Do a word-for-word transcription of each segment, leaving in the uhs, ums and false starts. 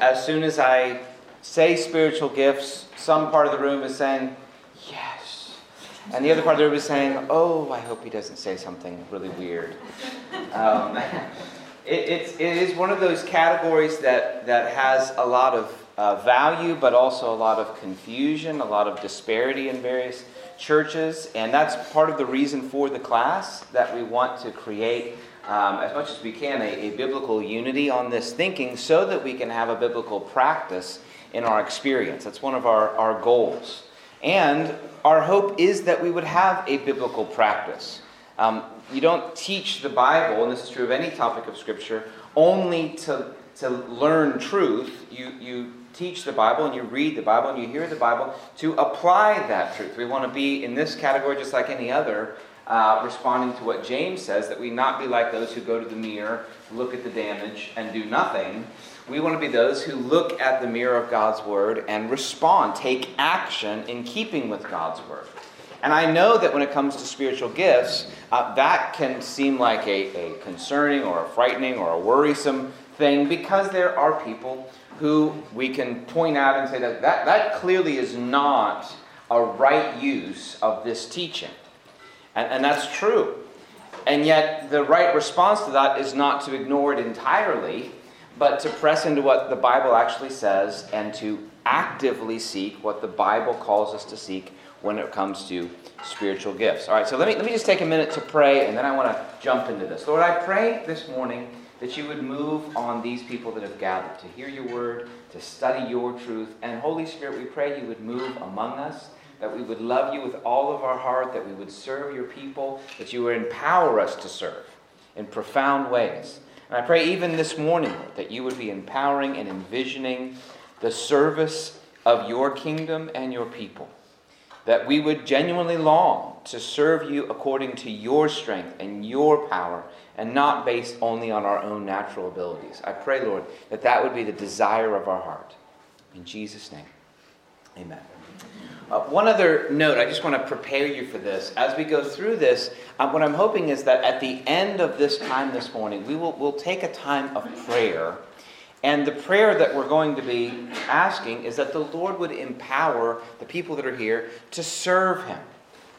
as soon as I say spiritual gifts, some part of the room is saying, yes. And the other part of the room is saying, oh, I hope he doesn't say something really weird. Um, it, it's, it is one of those categories that, that has a lot of uh, value, but also a lot of confusion, a lot of disparity in various churches. And that's part of the reason for the class, that we want to create, Um, as much as we can, a, a biblical unity on this thinking so that we can have a biblical practice in our experience. That's one of our, our goals. And our hope is that we would have a biblical practice. Um, you don't teach the Bible, and this is true of any topic of Scripture, only to, to learn truth. You, you teach the Bible, and you read the Bible, and you hear the Bible to apply that truth. We want to be in this category just like any other, Uh, responding to what James says, that we not be like those who go to the mirror, look at the damage, and do nothing. We want to be those who look at the mirror of God's Word and respond, take action in keeping with God's Word. And I know that when it comes to spiritual gifts, uh, that can seem like a, a concerning or a frightening or a worrisome thing, because there are people who we can point out and say that that, that clearly is not a right use of this teaching. And, and that's true. And yet the right response to that is not to ignore it entirely, but to press into what the Bible actually says and to actively seek what the Bible calls us to seek when it comes to spiritual gifts. All right, so let me, let me just take a minute to pray, and then I want to jump into this. Lord, I pray this morning that you would move on these people that have gathered to hear your word, to study your truth. And Holy Spirit, we pray you would move among us, that we would love you with all of our heart, that we would serve your people, that you would empower us to serve in profound ways. And I pray even this morning, Lord, that you would be empowering and envisioning the service of your kingdom and your people, that we would genuinely long to serve you according to your strength and your power, and not based only on our own natural abilities. I pray, Lord, that that would be the desire of our heart. In Jesus' name, amen. Uh, one other note, I just want to prepare you for this. As we go through this, um, what I'm hoping is that at the end of this time this morning, we will we'll take a time of prayer. And the prayer that we're going to be asking is that the Lord would empower the people that are here to serve him,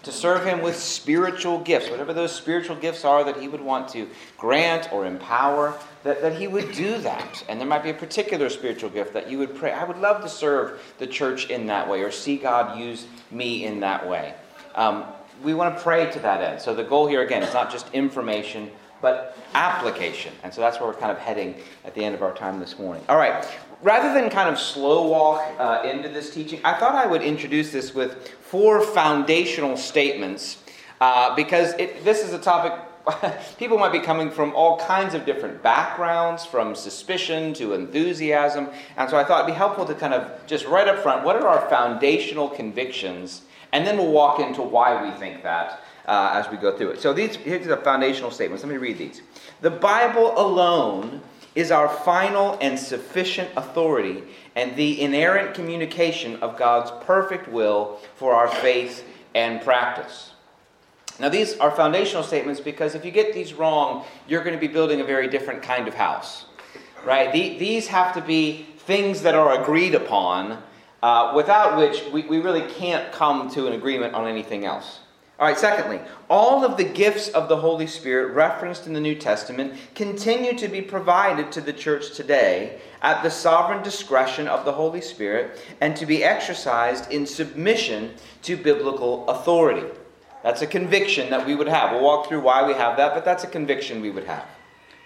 to serve him with spiritual gifts, whatever those spiritual gifts are that he would want to grant or empower, that, that he would do that. And there might be a particular spiritual gift that you would pray, I would love to serve the church in that way, or see God use me in that way. Um, we want to pray to that end. So the goal here, again, is not just information, but application. And so that's where we're kind of heading at the end of our time this morning. All right. Rather than kind of slow walk uh, into this teaching, I thought I would introduce this with four foundational statements uh, because it, this is a topic people might be coming from all kinds of different backgrounds, from suspicion to enthusiasm. And so I thought it'd be helpful to kind of just right up front, what are our foundational convictions? And then we'll walk into why we think that uh, as we go through it. So these here's the foundational statements. Let me read these. The Bible alone is our final and sufficient authority and the inerrant communication of God's perfect will for our faith and practice. Now, these are foundational statements because if you get these wrong, you're going to be building a very different kind of house, right? These have to be things that are agreed upon, uh, without which we, we really can't come to an agreement on anything else. All right, secondly, all of the gifts of the Holy Spirit referenced in the New Testament continue to be provided to the church today at the sovereign discretion of the Holy Spirit and to be exercised in submission to biblical authority. That's a conviction that we would have. We'll walk through why we have that, but that's a conviction we would have.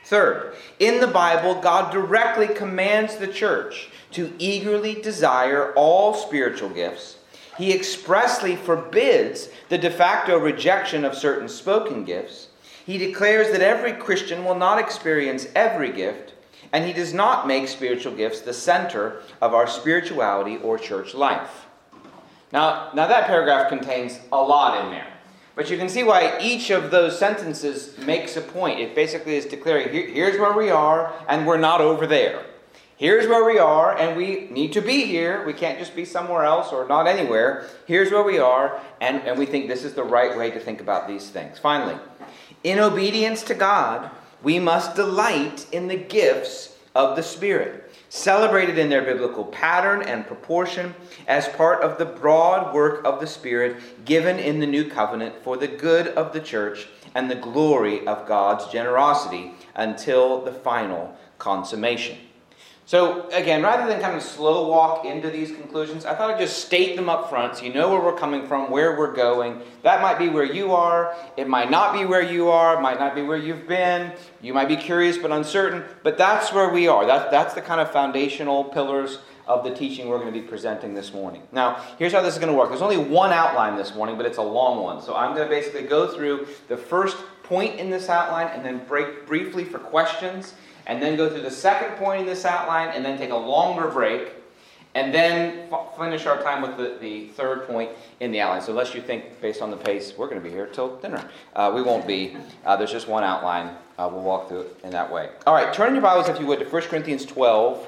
Third, in the Bible, God directly commands the church to eagerly desire all spiritual gifts. He expressly forbids the de facto rejection of certain spoken gifts. He declares that every Christian will not experience every gift, and he does not make spiritual gifts the center of our spirituality or church life. Now, now that paragraph contains a lot in there, but you can see why each of those sentences makes a point. It basically is declaring, here, here's where we are, and we're not over there. Here's where we are, and we need to be here. We can't just be somewhere else or not anywhere. Here's where we are, and, and we think this is the right way to think about these things. Finally, in obedience to God, we must delight in the gifts of the Spirit, celebrated in their biblical pattern and proportion as part of the broad work of the Spirit given in the new covenant for the good of the church and the glory of God's generosity until the final consummation. So again, rather than kind of slow walk into these conclusions, I thought I'd just state them up front so you know where we're coming from, where we're going. That might be where you are. It might not be where you are. It might not be where you've been. You might be curious but uncertain. But that's where we are. That's, that's the kind of foundational pillars of the teaching we're going to be presenting this morning. Now, here's how this is going to work. There's only one outline this morning, but it's a long one. So I'm going to basically go through the first point in this outline and then break briefly for questions, and then go through the second point in this outline, and then take a longer break, and then f- finish our time with the, the third point in the outline. So unless you think, based on the pace, we're going to be here till dinner. Uh, we won't be. Uh, there's just one outline. Uh, we'll walk through it in that way. All right, turn in your Bibles, if you would, to First Corinthians twelve.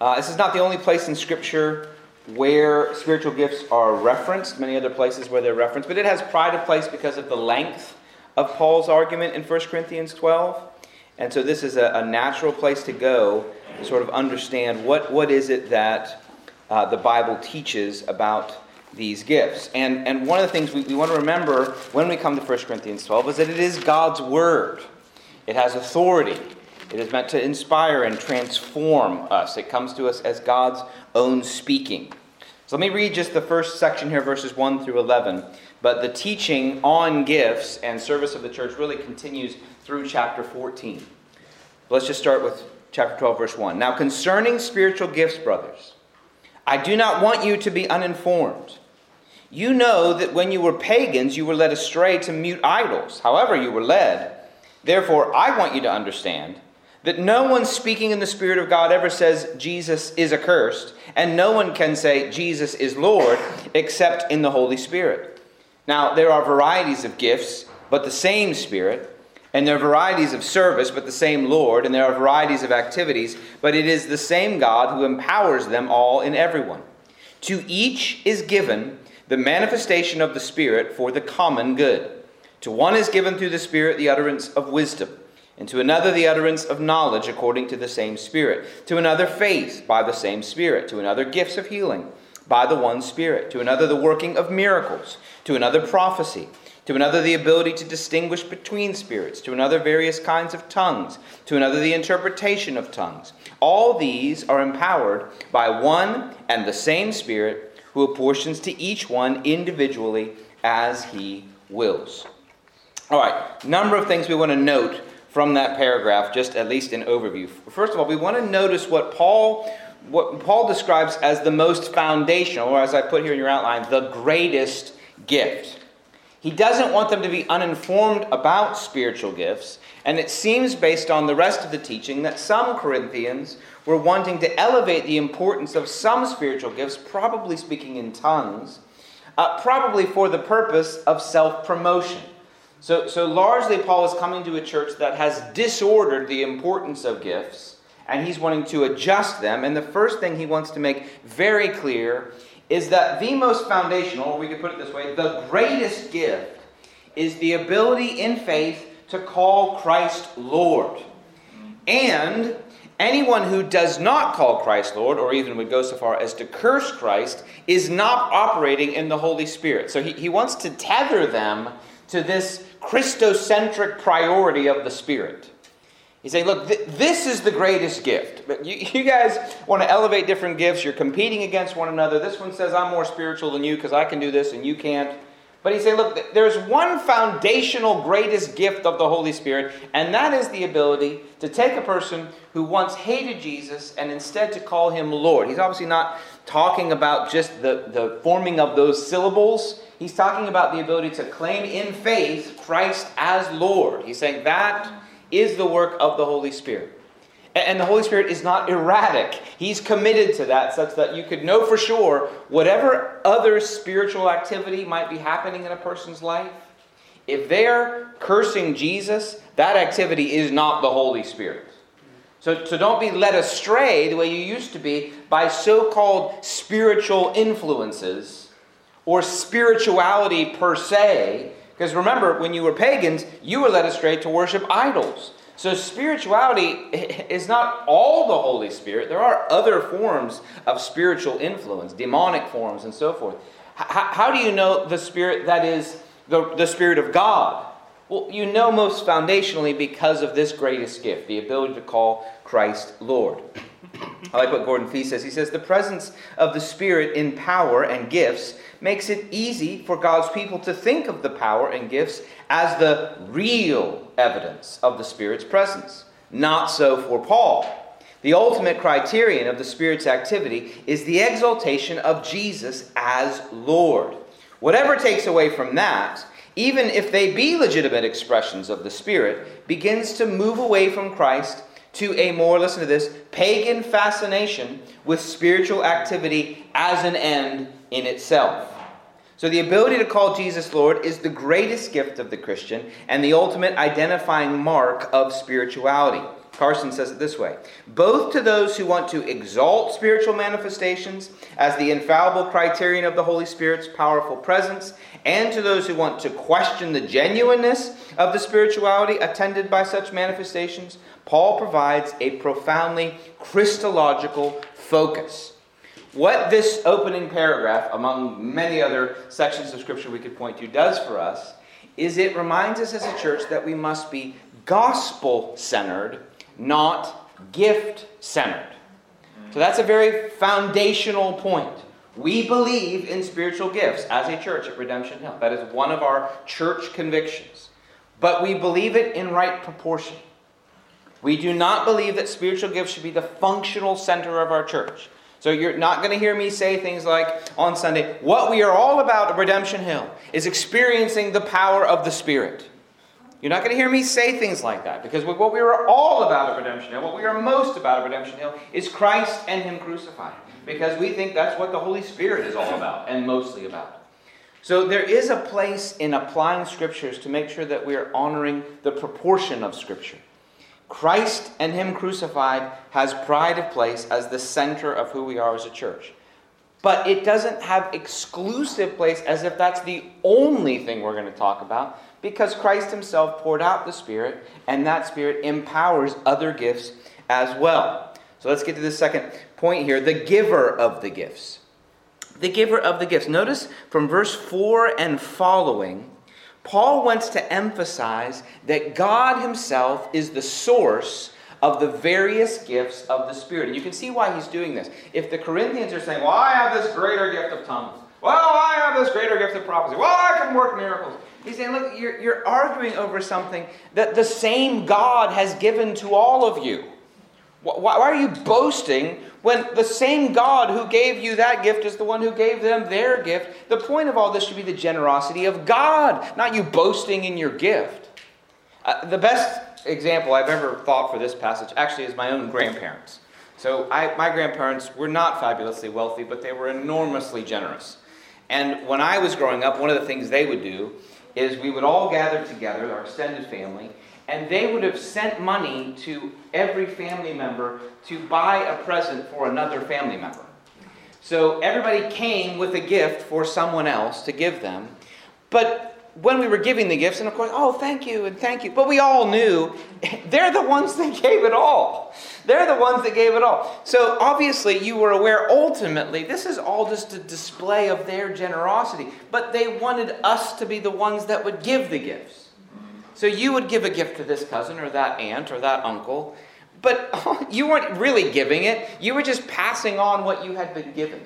Uh, this is not the only place in Scripture where spiritual gifts are referenced, many other places where they're referenced, but it has pride of place because of the length of Paul's argument in First Corinthians twelve. And so this is a, a natural place to go to sort of understand what, what is it that uh, the Bible teaches about these gifts. And, and one of the things we, we want to remember when we come to First Corinthians twelve is that it is God's Word. It has authority. It is meant to inspire and transform us. It comes to us as God's own speaking. So let me read just the first section here, verses one through eleven. But the teaching on gifts and service of the church really continues through chapter fourteen. Let's just start with chapter twelve, verse one. Now, concerning spiritual gifts, brothers, I do not want you to be uninformed. You know that when you were pagans, you were led astray to mute idols. However, you were led. Therefore, I want you to understand that no one speaking in the Spirit of God ever says Jesus is accursed, and no one can say Jesus is Lord except in the Holy Spirit. Now, there are varieties of gifts, but the same Spirit, and there are varieties of service, but the same Lord, and there are varieties of activities, but it is the same God who empowers them all in everyone. To each is given the manifestation of the Spirit for the common good. To one is given through the Spirit the utterance of wisdom, and to another the utterance of knowledge according to the same Spirit, to another faith by the same Spirit, to another gifts of healing by the one Spirit, to another the working of miracles, to another prophecy, to another the ability to distinguish between spirits, to another various kinds of tongues, to another the interpretation of tongues. All these are empowered by one and the same Spirit, who apportions to each one individually as he wills. All right, number of things we want to note from that paragraph, just at least an overview. First of all, we want to notice what Paul what Paul describes as the most foundational, or as I put here in your outline, the greatest gift. He doesn't want them to be uninformed about spiritual gifts, and it seems based on the rest of the teaching that some Corinthians were wanting to elevate the importance of some spiritual gifts, probably speaking in tongues, uh, probably for the purpose of self-promotion. So, so largely Paul is coming to a church that has disordered the importance of gifts, and he's wanting to adjust them. And the first thing he wants to make very clear is that the most foundational, or we could put it this way, the greatest gift is the ability in faith to call Christ Lord. And anyone who does not call Christ Lord, or even would go so far as to curse Christ, is not operating in the Holy Spirit. So he, he wants to tether them to this Christocentric priority of the Spirit. He's saying, look, th- this is the greatest gift. But you, you guys want to elevate different gifts. You're competing against one another. This one says, I'm more spiritual than you because I can do this and you can't. But he's saying, look, th- there's one foundational greatest gift of the Holy Spirit, and that is the ability to take a person who once hated Jesus and instead to call him Lord. He's obviously not talking about just the, the forming of those syllables. He's talking about the ability to claim in faith Christ as Lord. He's saying that is the work of the Holy Spirit. And the Holy Spirit is not erratic. He's committed to that such that you could know for sure whatever other spiritual activity might be happening in a person's life, if they're cursing Jesus, that activity is not the Holy Spirit. So, so don't be led astray the way you used to be by so-called spiritual influences or spirituality per se. Because remember, when you were pagans, you were led astray to worship idols. So spirituality is not all the Holy Spirit. There are other forms of spiritual influence, demonic forms and so forth. H- how do you know the Spirit that is the, the Spirit of God? Well, you know most foundationally because of this greatest gift, the ability to call Christ Lord. I like what Gordon Fee says. He says, the presence of the Spirit in power and gifts makes it easy for God's people to think of the power and gifts as the real evidence of the Spirit's presence. Not so for Paul. The ultimate criterion of the Spirit's activity is the exaltation of Jesus as Lord. Whatever takes away from that, even if they be legitimate expressions of the Spirit, begins to move away from Christ to a more, listen to this, pagan fascination with spiritual activity as an end in itself. So the ability to call Jesus Lord is the greatest gift of the Christian and the ultimate identifying mark of spirituality. Carson says it this way: both to those who want to exalt spiritual manifestations as the infallible criterion of the Holy Spirit's powerful presence, and to those who want to question the genuineness of the spirituality attended by such manifestations, Paul provides a profoundly Christological focus. What this opening paragraph, among many other sections of Scripture we could point to, does for us is it reminds us as a church that we must be gospel-centered, not gift-centered. So that's a very foundational point. We believe in spiritual gifts as a church at Redemption Hill. That is one of our church convictions. But we believe it in right proportion. We do not believe that spiritual gifts should be the functional center of our church. So you're not going to hear me say things like on Sunday, what we are all about at Redemption Hill is experiencing the power of the Spirit. You're not going to hear me say things like that, because what we are all about at Redemption Hill, what we are most about at Redemption Hill, is Christ and Him crucified, because we think that's what the Holy Spirit is all about and mostly about. So there is a place in applying Scriptures to make sure that we are honoring the proportion of Scripture. Christ and Him crucified has pride of place as the center of who we are as a church. But it doesn't have exclusive place as if that's the only thing we're going to talk about, because Christ Himself poured out the Spirit, and that Spirit empowers other gifts as well. So let's get to the second point here, the giver of the gifts. The giver of the gifts. Notice from verse four and following, Paul wants to emphasize that God Himself is the source of the various gifts of the Spirit. And you can see why he's doing this. If the Corinthians are saying, well, I have this greater gift of tongues. Well, I have this greater gift of prophecy. Well, I can work miracles. He's saying, look, you're, you're arguing over something that the same God has given to all of you. Why, why are you boasting when the same God who gave you that gift is the one who gave them their gift? The point of all this should be the generosity of God, not you boasting in your gift. Uh, the best example I've ever thought for this passage actually is my own grandparents. So I, my grandparents were not fabulously wealthy, but they were enormously generous. And when I was growing up, one of the things they would do is we would all gather together, our extended family, and they would have sent money to every family member to buy a present for another family member. So everybody came with a gift for someone else to give them. But when we were giving the gifts, and of course, oh, thank you, and thank you. But we all knew they're the ones that gave it all. They're the ones that gave it all. So obviously you were aware ultimately this is all just a display of their generosity. But they wanted us to be the ones that would give the gifts. So you would give a gift to this cousin or that aunt or that uncle. But you weren't really giving it. You were just passing on what you had been given.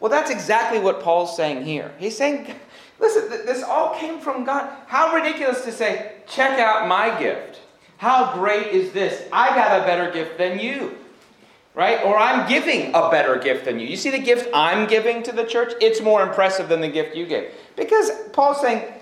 Well, that's exactly what Paul's saying here. He's saying, listen, this all came from God. How ridiculous to say, check out my gift. How great is this? I got a better gift than you, right? Or I'm giving a better gift than you. You see the gift I'm giving to the church? It's more impressive than the gift you gave. Because Paul's saying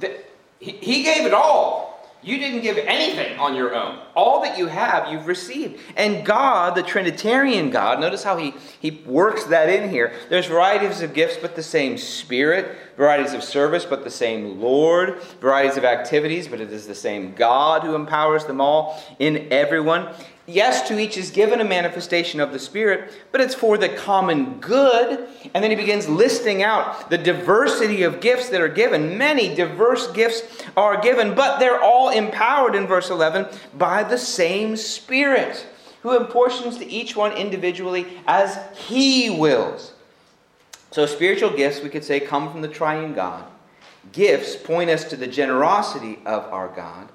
that he gave it all. You didn't give anything on your own. All that you have, you've received. And God, the Trinitarian God, notice how he, he works that in here. There's varieties of gifts, but the same Spirit. Varieties of service, but the same Lord. Varieties of activities, but it is the same God who empowers them all in everyone. Yes, to each is given a manifestation of the Spirit, but it's for the common good. And then he begins listing out the diversity of gifts that are given. Many diverse gifts are given, but they're all empowered in verse eleven by the same Spirit, who apportions to each one individually as he wills. So spiritual gifts, we could say, come from the triune God. Gifts point us to the generosity of our God.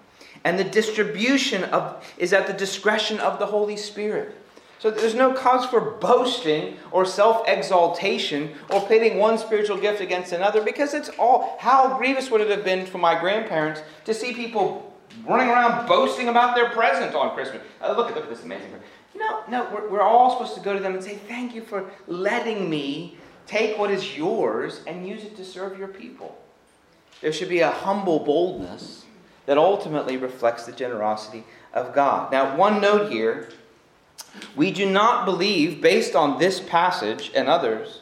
And the distribution of is at the discretion of the Holy Spirit. So there's no cause for boasting or self-exaltation or pitting one spiritual gift against another, because it's all, how grievous would it have been for my grandparents to see people running around boasting about their present on Christmas. Uh, look, look at this amazing present. No, no, we're, we're all supposed to go to them and say, thank you for letting me take what is yours and use it to serve your people. There should be a humble boldness that ultimately reflects the generosity of God. Now, one note here. We do not believe, based on this passage and others,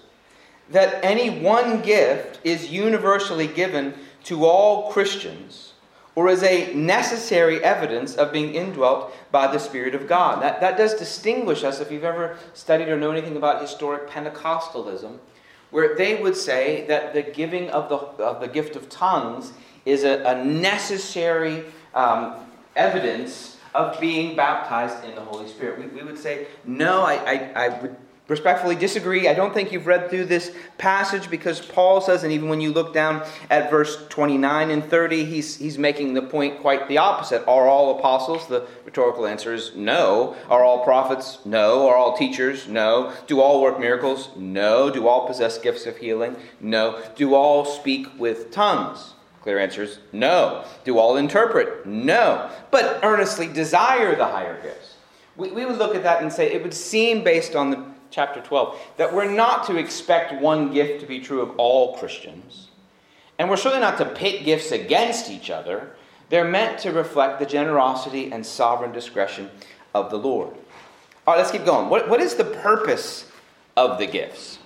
that any one gift is universally given to all Christians or is a necessary evidence of being indwelt by the Spirit of God. That, that does distinguish us, if you've ever studied or know anything about historic Pentecostalism, where they would say that the giving of the, of the gift of tongues is a, a necessary um, evidence of being baptized in the Holy Spirit. We, we would say, no, I, I, I would respectfully disagree. I don't think you've read through this passage, because Paul says, and even when you look down at verse twenty-nine and thirty, he's, he's making the point quite the opposite. Are all apostles? The rhetorical answer is no. Are all prophets? No. Are all teachers? No. Do all work miracles? No. Do all possess gifts of healing? No. Do all speak with tongues? Clear answers, no. Do all interpret? No. But earnestly desire the higher gifts. We, we would look at that and say, it would seem, based on the chapter twelve, that we're not to expect one gift to be true of all Christians. And we're certainly not to pit gifts against each other. They're meant to reflect the generosity and sovereign discretion of the Lord. All right, let's keep going. What, what is the purpose of the gifts?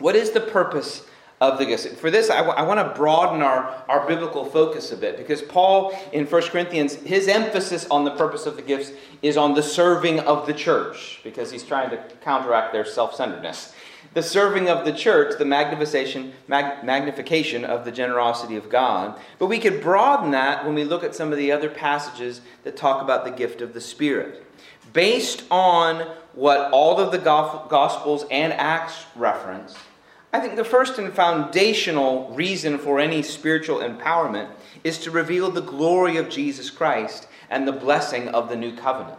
What is the purpose of the gifts? For this, I, w- I want to broaden our, our biblical focus a bit, because Paul in First Corinthians, his emphasis on the purpose of the gifts is on the serving of the church, because he's trying to counteract their self-centeredness. The serving of the church, the magnification, mag- magnification of the generosity of God. But we could broaden that when we look at some of the other passages that talk about the gift of the Spirit. Based on what all of the go- Gospels and Acts reference, I think the first and foundational reason for any spiritual empowerment is to reveal the glory of Jesus Christ and the blessing of the new covenant.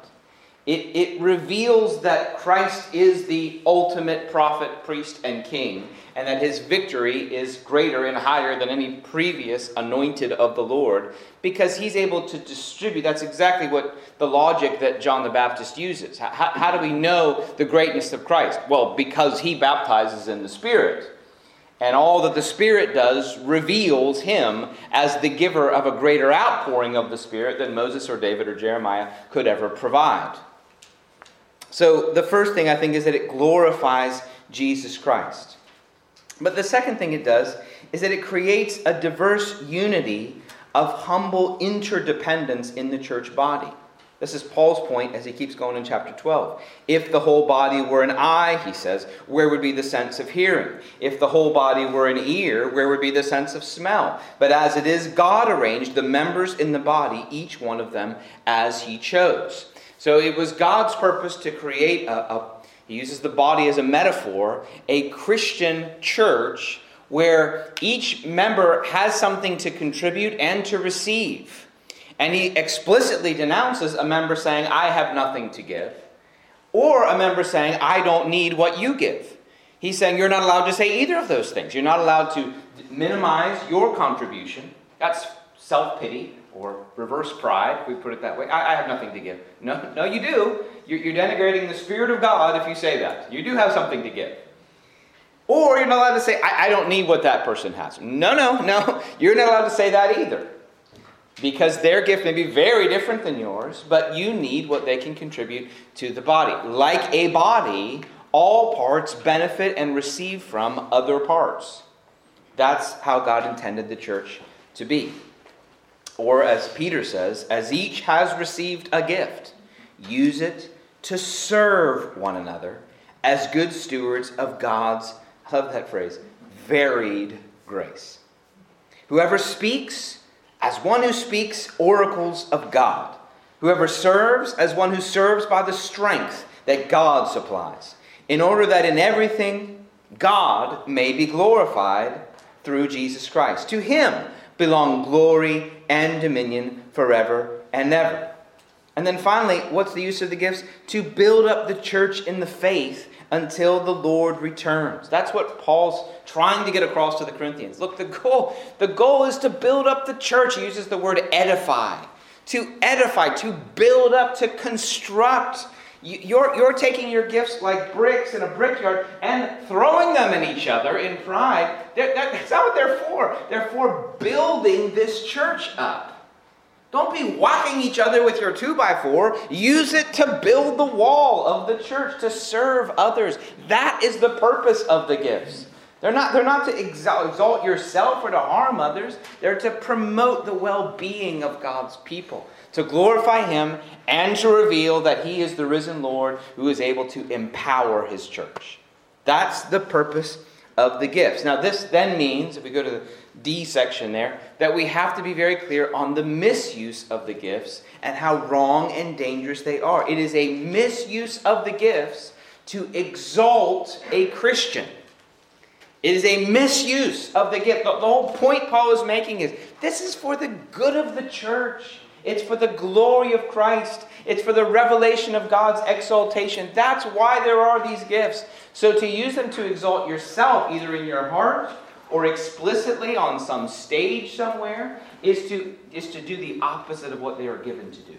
It, it reveals that Christ is the ultimate prophet, priest, and king, and that his victory is greater and higher than any previous anointed of the Lord, because he's able to distribute. That's exactly what the logic that John the Baptist uses. How, how do we know the greatness of Christ? Well, because he baptizes in the Spirit, and all that the Spirit does reveals him as the giver of a greater outpouring of the Spirit than Moses or David or Jeremiah could ever provide. So the first thing, I think, is that it glorifies Jesus Christ. But the second thing it does is that it creates a diverse unity of humble interdependence in the church body. This is Paul's point as he keeps going in chapter twelve. If the whole body were an eye, he says, where would be the sense of hearing? If the whole body were an ear, where would be the sense of smell? But as it is, God arranged the members in the body, each one of them, as he chose. So it was God's purpose to create a, a he uses the body as a metaphor, a Christian church where each member has something to contribute and to receive. And he explicitly denounces a member saying, I have nothing to give, or a member saying, I don't need what you give. He's saying you're not allowed to say either of those things. You're not allowed to minimize your contribution. That's self-pity or reverse pride, if we put it that way. I, I have nothing to give. No, no, you do. You're, you're denigrating the Spirit of God if you say that. You do have something to give. Or you're not allowed to say, I, I don't need what that person has. No, no, no. You're not allowed to say that either, because their gift may be very different than yours, but you need what they can contribute to the body. Like a body, all parts benefit and receive from other parts. That's how God intended the church to be. Or as Peter says, as each has received a gift, use it to serve one another as good stewards of God's, I love that phrase, varied grace. Whoever speaks, as one who speaks oracles of God. Whoever serves, as one who serves by the strength that God supplies, in order that in everything God may be glorified through Jesus Christ. To him belong glory and dominion forever and ever. And then finally, what's the use of the gifts? To build up the church in the faith until the Lord returns. That's what Paul's trying to get across to the Corinthians. Look, the goal, the goal is to build up the church. He uses the word edify. To edify, to build up, to construct. You're, you're taking your gifts like bricks in a brickyard and throwing them at each other in pride. That, that's not what they're for. They're for building this church up. Don't be whacking each other with your two by four. Use it to build the wall of the church, to serve others. That is the purpose of the gifts. They're not, they're not to exalt yourself or to harm others. They're to promote the well-being of God's people, to glorify him and to reveal that he is the risen Lord who is able to empower his church. That's the purpose of the gifts. Now this then means, if we go to the D section there, that we have to be very clear on the misuse of the gifts and how wrong and dangerous they are. It is a misuse of the gifts to exalt a Christian. It is a misuse of the gift. The whole point Paul is making is this is for the good of the church. It's for the glory of Christ. It's for the revelation of God's exaltation. That's why there are these gifts. So to use them to exalt yourself, either in your heart or explicitly on some stage somewhere, is to, is to do the opposite of what they are given to do.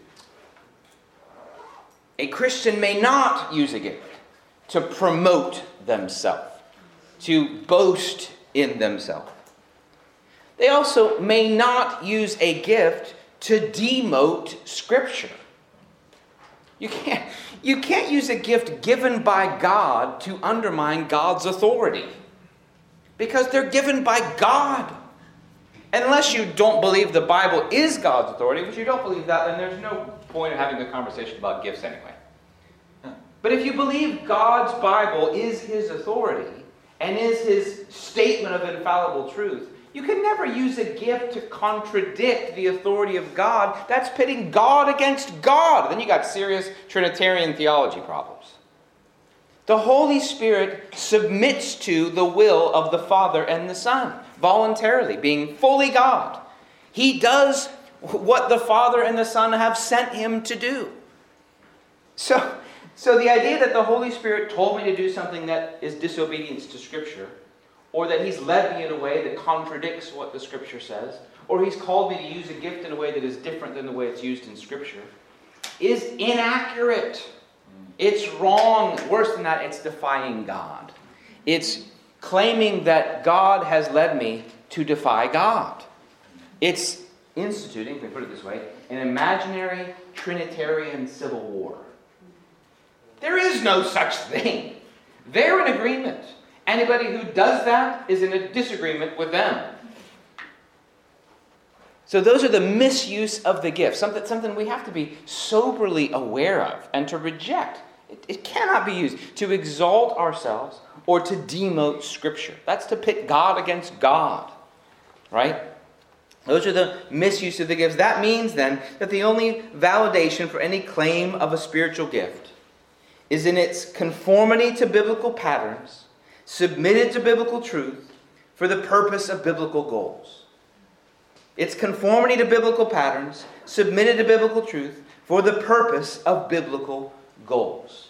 A Christian may not use a gift to promote themselves, to boast in themselves. They also may not use a gift to demote Scripture. You can't, you can't use a gift given by God to undermine God's authority, because they're given by God. Unless you don't believe the Bible is God's authority, which you don't believe that, then there's no point of having a conversation about gifts anyway. But if you believe God's Bible is his authority, and is his statement of infallible truth, you can never use a gift to contradict the authority of God. That's pitting God against God. Then you got serious Trinitarian theology problems. The Holy Spirit submits to the will of the Father and the Son voluntarily, being fully God. He does what the Father and the Son have sent him to do. So... So the idea that the Holy Spirit told me to do something that is disobedience to Scripture, or that he's led me in a way that contradicts what the Scripture says, or he's called me to use a gift in a way that is different than the way it's used in Scripture, is inaccurate. It's wrong. Worse than that, it's defying God. It's claiming that God has led me to defy God. It's instituting, if we put it this way, an imaginary Trinitarian civil war. There is no such thing. They're in agreement. Anybody who does that is in a disagreement with them. So those are the misuse of the gift, something, something we have to be soberly aware of and to reject. It, it cannot be used to exalt ourselves or to demote Scripture. That's to pit God against God, right? Those are the misuse of the gifts. That means then that the only validation for any claim of a spiritual gift is in its conformity to biblical patterns, submitted to biblical truth, for the purpose of biblical goals. Its conformity to biblical patterns, submitted to biblical truth, for the purpose of biblical goals.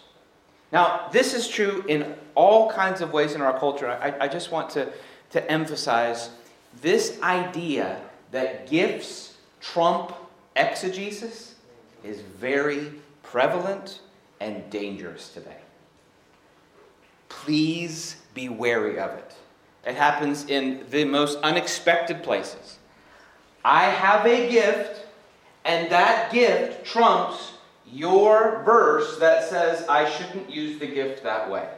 Now, this is true in all kinds of ways in our culture. I, I just want to, to emphasize this idea that gifts trump exegesis is very prevalent and dangerous today. Please be wary of it. It happens in the most unexpected places. I have a gift, and that gift trumps your verse that says I shouldn't use the gift that way.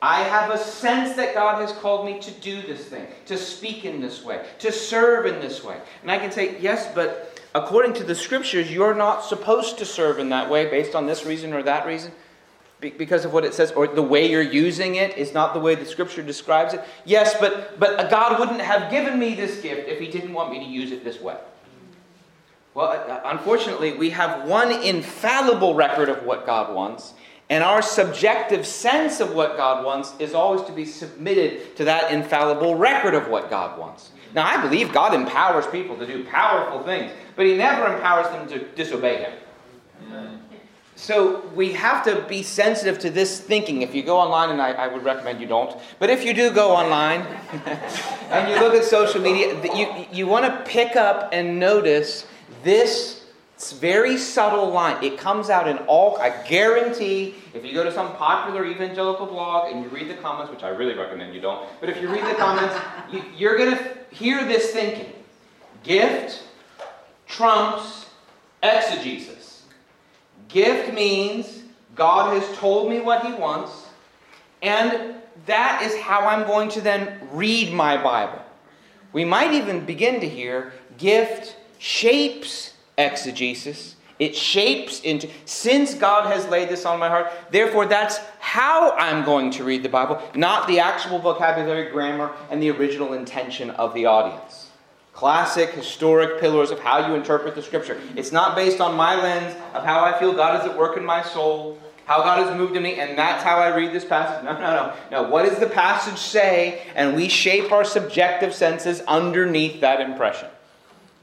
I have a sense that God has called me to do this thing, to speak in this way, to serve in this way. And I can say, yes, but according to the scriptures, you're not supposed to serve in that way based on this reason or that reason, because of what it says, or the way you're using it is not the way the scripture describes it. Yes, but, but God wouldn't have given me this gift if he didn't want me to use it this way. Well, unfortunately, we have one infallible record of what God wants, and our subjective sense of what God wants is always to be submitted to that infallible record of what God wants. Now, I believe God empowers people to do powerful things, but he never empowers them to disobey him. Amen. So we have to be sensitive to this thinking. If you go online, and I, I would recommend you don't, but if you do go online and you look at social media, you, you want to pick up and notice this very subtle line. It comes out in all, I guarantee, if you go to some popular evangelical blog and you read the comments, which I really recommend you don't, but if you read the comments, you, you're going to hear this thinking. Gift trumps exegesis. Gift means God has told me what he wants, and that is how I'm going to then read my Bible. We might even begin to hear gift shapes exegesis. It shapes into, since God has laid this on my heart, therefore that's how I'm going to read the Bible, not the actual vocabulary, grammar, and the original intention of the audience. Classic, historic pillars of how you interpret the scripture. It's not based on my lens of how I feel God is at work in my soul, how God has moved in me, and that's how I read this passage. No, no, no. No, what does the passage say? And we shape our subjective senses underneath that impression.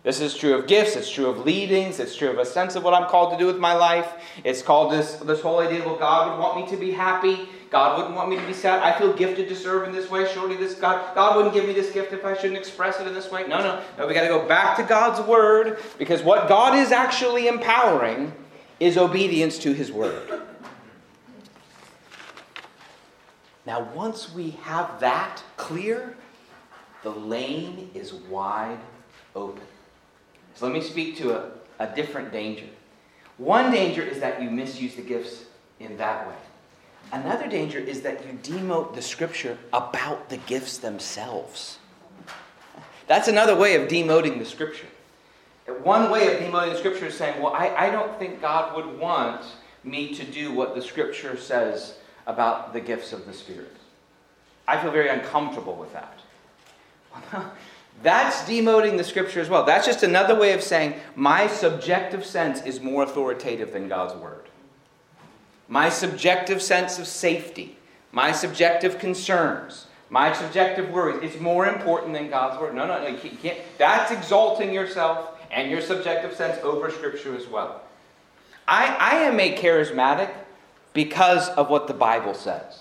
This is true of gifts. It's true of leadings. It's true of a sense of what I'm called to do with my life. It's called this, this whole idea, well, God would want me to be happy. God wouldn't want me to be sad. I feel gifted to serve in this way. Surely this God, God wouldn't give me this gift if I shouldn't express it in this way. No, no, no. We got to go back to God's word, because what God is actually empowering is obedience to his word. Now, once we have that clear, the lane is wide open. So let me speak to a, a different danger. One danger is that you misuse the gifts in that way. Another danger is that you demote the scripture about the gifts themselves. That's another way of demoting the scripture. One way of demoting the scripture is saying, well, I, I don't think God would want me to do what the scripture says about the gifts of the Spirit. I feel very uncomfortable with that. Well, that's demoting the scripture as well. That's just another way of saying my subjective sense is more authoritative than God's word. My subjective sense of safety, my subjective concerns, my subjective worries, it's more important than God's word. No, no, no, you can't. That's exalting yourself and your subjective sense over scripture as well. I, I am a charismatic because of what the Bible says.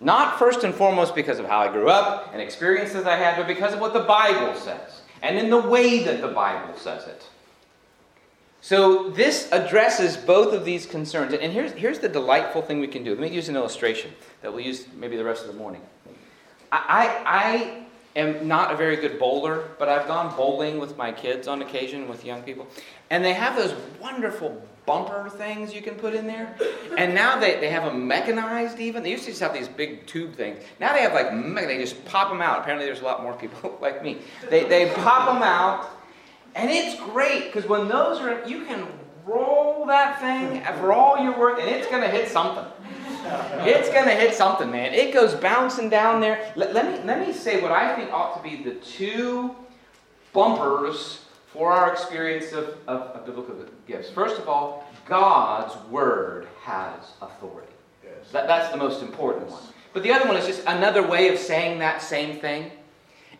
Not first and foremost because of how I grew up and experiences I had, but because of what the Bible says and in the way that the Bible says it. So this addresses both of these concerns. And here's, here's the delightful thing we can do. Let me use an illustration that we'll use maybe the rest of the morning. I, I, I am not a very good bowler, but I've gone bowling with my kids on occasion, with young people. And they have those wonderful bumper things you can put in there. And now they, they have them mechanized even. They used to just have these big tube things. Now they have like, they just pop them out. Apparently there's a lot more people like me. They, they pop them out. And it's great, because when those are, you can roll that thing for all your work, and it's going to hit something. It's going to hit something, man. It goes bouncing down there. Let, let me, let me say what I think ought to be the two bumpers for our experience of, of, of biblical gifts. First of all, God's word has authority. Yes. That, that's the most important one. But the other one is just another way of saying that same thing,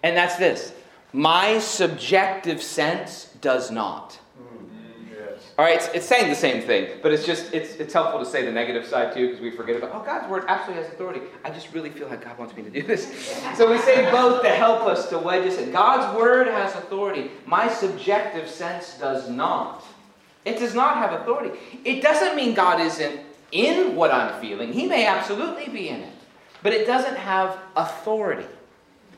and that's this. My subjective sense does not. Mm, yes. All right, it's, it's saying the same thing, but it's just, it's it's helpful to say the negative side too, because we forget about, oh, God's word absolutely has authority. I just really feel like God wants me to do this. So we say both to help us to wedge us in. God's word has authority. My subjective sense does not. It does not have authority. It doesn't mean God isn't in what I'm feeling. He may absolutely be in it, but it doesn't have authority.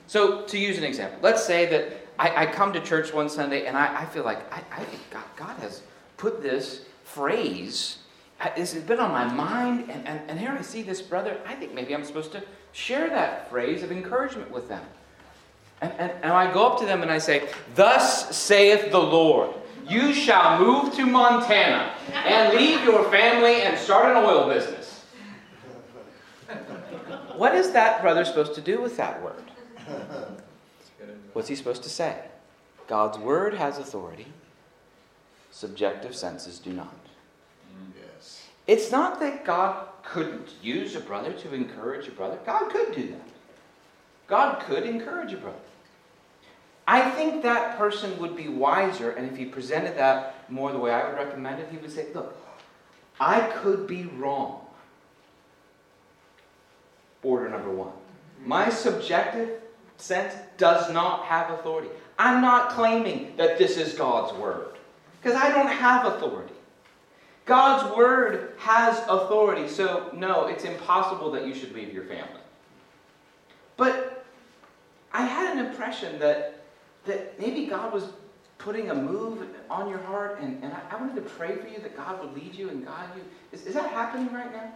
So, to use an example, let's say that I, I come to church one Sunday and I, I feel like, I, I think God, God has put this phrase, this has been on my mind, and, and, and here I see this brother, I think maybe I'm supposed to share that phrase of encouragement with them. And, and, and I go up to them and I say, "Thus saith the Lord." you shall move to Montana and leave your family and start an oil business. What is that brother supposed to do with that word? What's he supposed to say? God's word has authority. Subjective senses do not. Yes. It's not that God couldn't use a brother to encourage a brother. God could do that. God could encourage a brother. I think that person would be wiser, and if he presented that more the way I would recommend it, he would say, look, I could be wrong. Order number one. My subjective sense does not have authority. I'm not claiming that this is God's word, because I don't have authority. God's word has authority, so no, it's impossible that you should leave your family. But I had an impression that that maybe God was putting a move on your heart, and, and I, I wanted to pray for you that God would lead you and guide you. Is, is that happening right now?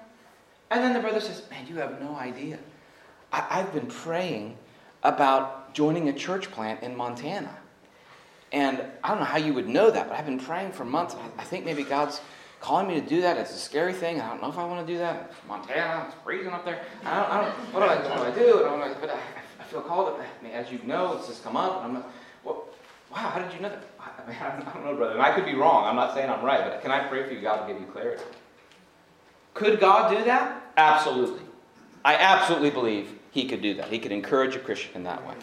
And then the brother says, man, you have no idea. I, I've been praying about joining a church plant in Montana. And I don't know how you would know that, but I've been praying for months. I, I think maybe God's calling me to do that. It's a scary thing. I don't know if I want to do that. Montana, it's freezing up there. I don't, I don't, what do I, what do I do? I don't know, but I, I feel called. I mean, as you know, it's just come up. And I'm not, well, wow, how did you know that? I, mean, I, don't, I don't know, brother. And I could be wrong. I'm not saying I'm right, but can I pray for you? God will give you clarity. Could God do that? Absolutely. I absolutely believe he could do that. He could encourage a Christian in that way.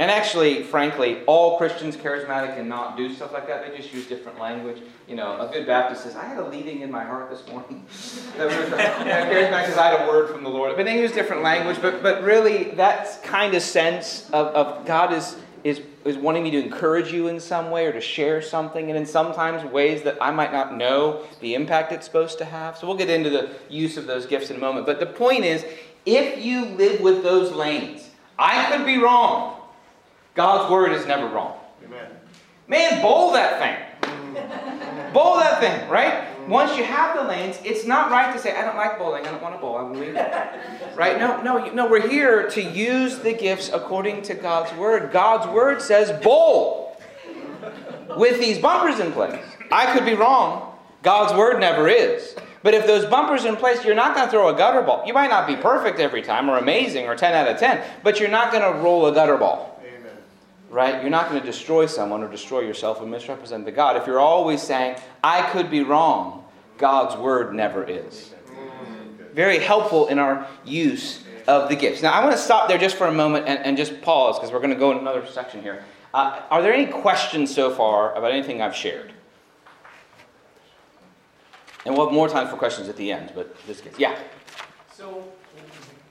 And actually, frankly, all Christians, charismatic and not, do stuff like that. They just use different language. You know, a good Baptist says, I had a leading in my heart this morning. That was, you know, charismatic says, I had a word from the Lord. But they use different language. But but really, that kind of sense of, of God is, is, is wanting me to encourage you in some way or to share something. And in sometimes ways that I might not know the impact it's supposed to have. So we'll get into the use of those gifts in a moment. But the point is, if you live with those lanes, I could be wrong. God's word is never wrong. Amen. Man, bowl that thing. Bowl that thing, right? Once you have the lanes, it's not right to say, I don't like bowling, I don't want to bowl, I want to leave it. Right? No, no, no, we're here to use the gifts according to God's word. God's word says bowl with these bumpers in place. I could be wrong. God's word never is. But if those bumpers in place, you're not going to throw a gutter ball. You might not be perfect every time or amazing or ten out of ten, but you're not going to roll a gutter ball. Right? You're not going to destroy someone or destroy yourself and misrepresent the God. If you're always saying, I could be wrong, God's word never is. Very helpful in our use of the gifts. Now, I want to stop there just for a moment and, and just pause because we're going to go in another section here. Uh, are there any questions so far about anything I've shared? And we'll have more time for questions at the end, but this case, yeah. So,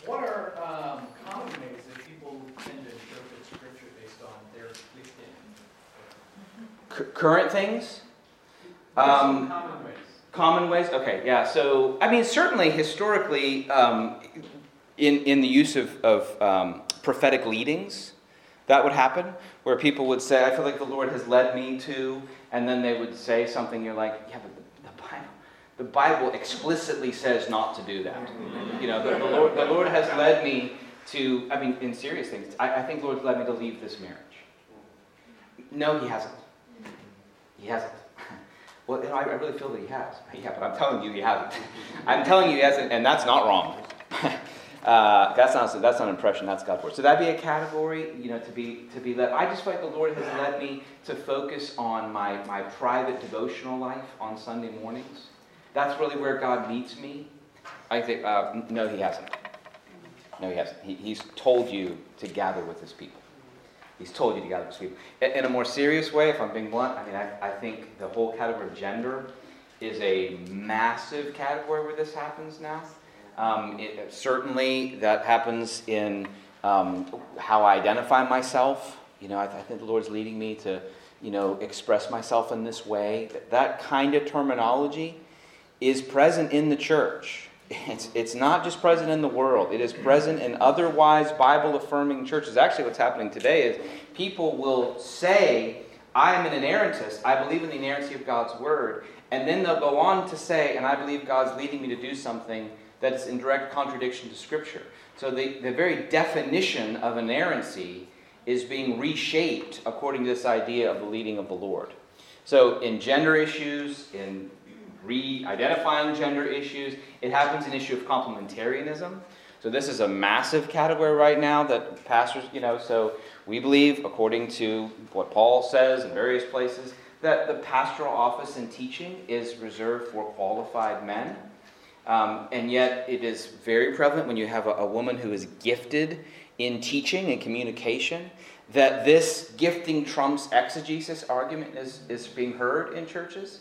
what are um, common ways that people tend to interpret Scripture based on their thinking? Current things? Um, common ways. Common ways? Okay, yeah. So, I mean, certainly historically, um, in, in the use of, of um, prophetic leadings, that would happen, where people would say, I feel like the Lord has led me to, and then they would say something, you're like, yeah, but the Bible explicitly says not to do that. You know, the, the Lord the Lord has led me to, I mean, in serious things, I, I think the Lord's led me to leave this marriage. No, he hasn't. He hasn't. Well, you know, I, I really feel that he has. Yeah, but I'm telling you he hasn't. I'm telling you he hasn't, and that's not wrong. uh, that's not that's not an impression, that's God's word. So that'd be a category, you know, to be to be led. I just feel like the Lord has led me to focus on my, my private devotional life on Sunday mornings. That's really where God meets me. I think, uh, no, he hasn't. No, he hasn't. He, he's told you to gather with his people. He's told you to gather with his people. In, in a more serious way, if I'm being blunt, I mean, I, I think the whole category of gender is a massive category where this happens now. Um, it, certainly, that happens in um, how I identify myself. You know, I, I think the Lord's leading me to, you know, express myself in this way. That, that kind of terminology is present in the church. It's, it's not just present in the world. It is present in otherwise Bible-affirming churches. Actually, what's happening today is people will say, I am an inerrantist. I believe in the inerrancy of God's word. And then they'll go on to say, and I believe God's leading me to do something that's in direct contradiction to Scripture. So the, the very definition of inerrancy is being reshaped according to this idea of the leading of the Lord. So in gender issues, in re-identifying gender issues, it happens in issue of complementarianism. So this is a massive category right now that pastors, you know, so we believe, according to what Paul says in various places, that the pastoral office and teaching is reserved for qualified men. Um, and yet it is very prevalent when you have a, a woman who is gifted in teaching and communication, that this gifting trumps exegesis argument is, is being heard in churches.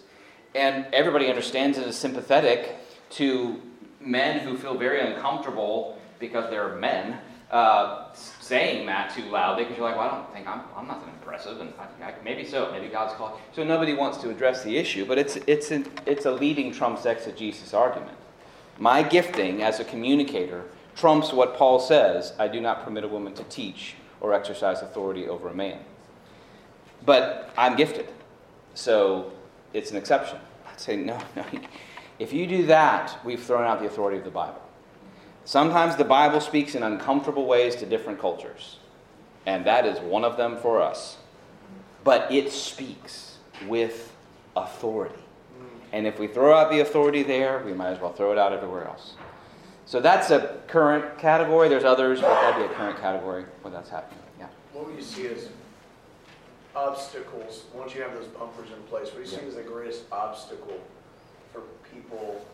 And everybody understands it as sympathetic to men who feel very uncomfortable because they're men uh, saying that too loudly, because you're like, well, I don't think I'm, I'm not that impressive, and I, I, maybe so, maybe God's called. So nobody wants to address the issue, but it's it's an, it's a leading trumps exegesis argument. My gifting as a communicator trumps what Paul says, I do not permit a woman to teach or exercise authority over a man. But I'm gifted, so it's an exception. I'd say, no, no. If you do that, we've thrown out the authority of the Bible. Sometimes the Bible speaks in uncomfortable ways to different cultures, and that is one of them for us. But it speaks with authority. And if we throw out the authority there, we might as well throw it out everywhere else. So that's a current category. There's others, but that'd be a current category where that's happening. Yeah. What would you see as obstacles, once you have those bumpers in place, what do you yeah. see as the greatest obstacle for people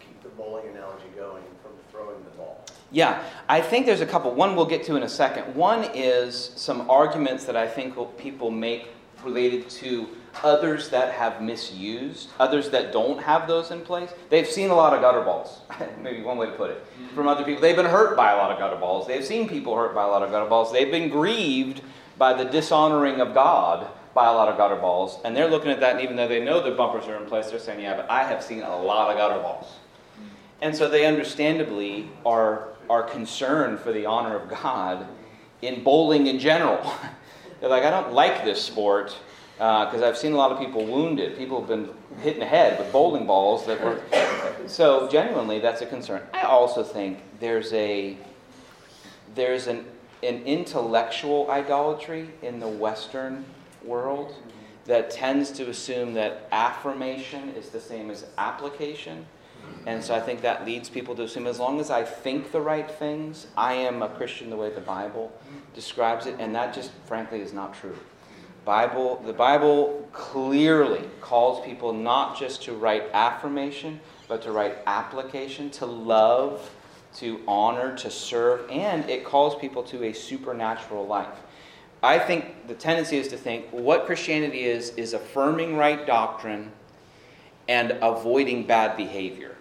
to keep the bowling analogy going from throwing the ball? Yeah, I think there's a couple. One we'll get to in a second. One is some arguments that I think people make related to others that have misused, others that don't have those in place. They've seen a lot of gutter balls, maybe one way to put it, from other people. They've been hurt by a lot of gutter balls. They've seen people hurt by a lot of gutter balls. They've been grieved by the dishonoring of God by a lot of gutter balls. And they're looking at that, and even though they know their bumpers are in place, they're saying, yeah, but I have seen a lot of gutter balls. And so they understandably are, are concerned for the honor of God in bowling in general. They're like, I don't like this sport, because uh, I've seen a lot of people wounded. People have been hit in the head with bowling balls that were. So genuinely, that's a concern. I also think there's a there's an an intellectual idolatry in the Western world that tends to assume that affirmation is the same as application, and so I think that leads people to assume as long as I think the right things, I am a Christian the way the Bible describes it, and that just frankly is not true. Bible, the Bible clearly calls people not just to write affirmation, but to write application, to love, to honor, to serve, and it calls people to a supernatural life. I think the tendency is to think what Christianity is, is affirming right doctrine and avoiding bad behavior.